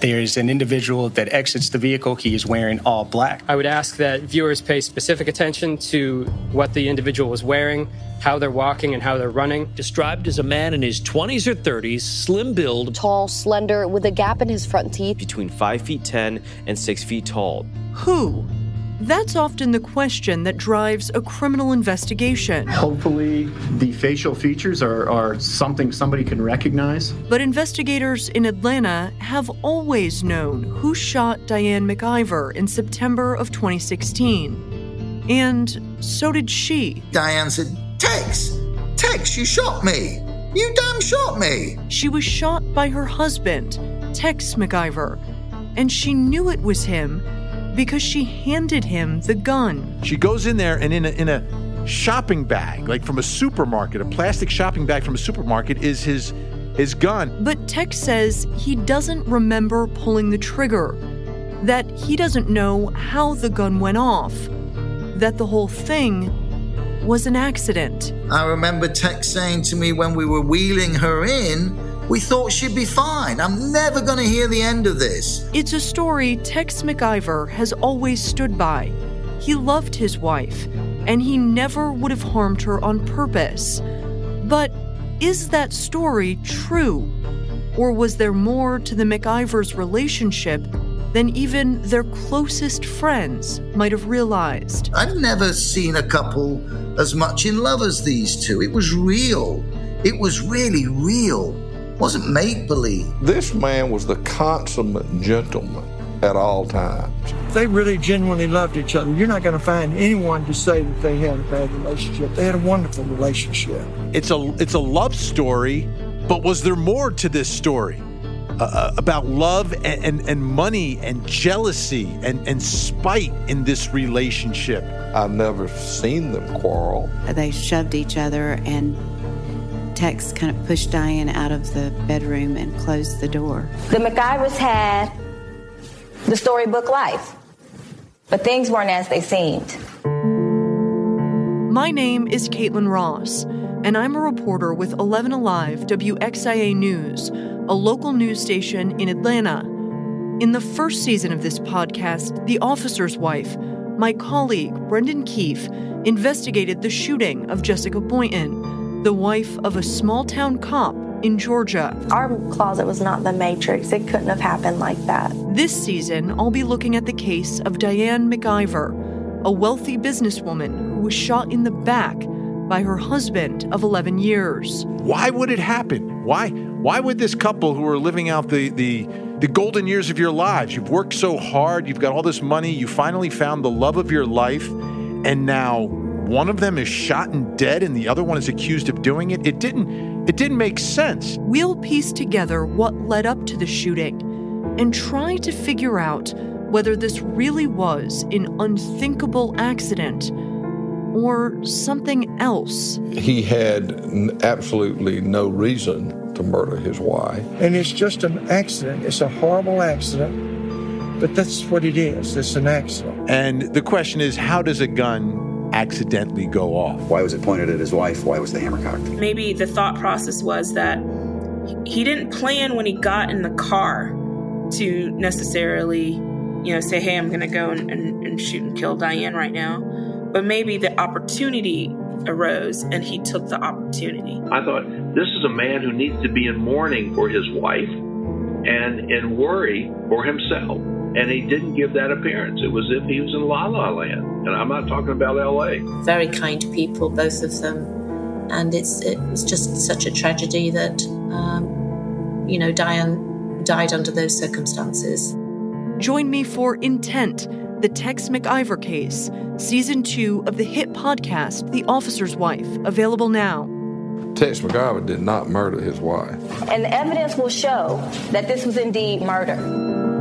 There's an individual that exits the vehicle. He is wearing all black. I would ask that viewers pay specific attention to what the individual was wearing, how they're walking, and how they're running. Described as a man in his 20s or 30s, slim build. Tall, slender, with a gap in his front teeth. Between 5'10" and 6 feet tall. Who? That's often the question that drives a criminal investigation. Hopefully the facial features are something somebody can recognize. But investigators in Atlanta have always known who shot Diane McIver in September of 2016. And so did she. Diane said, Tex, you shot me. You damn shot me. She was shot by her husband, Tex McIver, and she knew it was him because she handed him the gun. She goes in there and in a shopping bag, like from a supermarket, a plastic shopping bag from a supermarket is his gun. But Tex says he doesn't remember pulling the trigger, that he doesn't know how the gun went off, that the whole thing was an accident. I remember Tex saying to me when we were wheeling her in, "We thought she'd be fine. I'm never going to hear the end of this." It's a story Tex McIver has always stood by. He loved his wife, and he never would have harmed her on purpose. But is that story true? Or was there more to the McIver's relationship than even their closest friends might have realized? I've never seen a couple as much in love as these two. It was real. It was really real. Wasn't make-believe. This man was the consummate gentleman at all times. They really genuinely loved each other. You're not going to find anyone to say that they had a bad relationship. They had a wonderful relationship. It's a love story, but was there more to this story? About love and money and jealousy and spite in this relationship? I've never seen them quarrel. They shoved each other, and Tex kind of pushed Diane out of the bedroom and closed the door. The McIvers had the storybook life, but things weren't as they seemed. My name is Kaitlyn Ross, and I'm a reporter with 11 Alive WXIA News, a local news station in Atlanta. In the first season of this podcast, The Officer's Wife, my colleague, Brendan Keefe, investigated the shooting of Jessica Boynton, the wife of a small-town cop in Georgia. Our closet was not the Matrix. It couldn't have happened like that. This season, I'll be looking at the case of Diane McIver, a wealthy businesswoman who was shot in the back by her husband of 11 years. Why would it happen? Why would this couple who are living out the golden years of your lives, you've worked so hard, you've got all this money, you finally found the love of your life, and now one of them is shot and dead and the other one is accused of doing it? It didn't make sense. We'll piece together what led up to the shooting and try to figure out whether this really was an unthinkable accident or something else. He had absolutely no reason to murder his wife. And it's just an accident. It's a horrible accident, but that's what it is. It's an accident. And the question is, how does a gun accidentally go off? Why was it pointed at his wife? Why was the hammer cocked? Maybe the thought process was that he didn't plan when he got in the car to necessarily, say, hey, I'm going to go and shoot and kill Diane right now. But maybe the opportunity arose and he took the opportunity. I thought, this is a man who needs to be in mourning for his wife and in worry for himself. And he didn't give that appearance. It was as if he was in La La Land. And I'm not talking about L.A. Very kind people, both of them. And it was just such a tragedy that, Diane died under those circumstances. Join me for Intent, the Tex McIver Case, Season 2 of the hit podcast, The Officer's Wife, available now. Tex McIver did not murder his wife. And the evidence will show that this was indeed murder.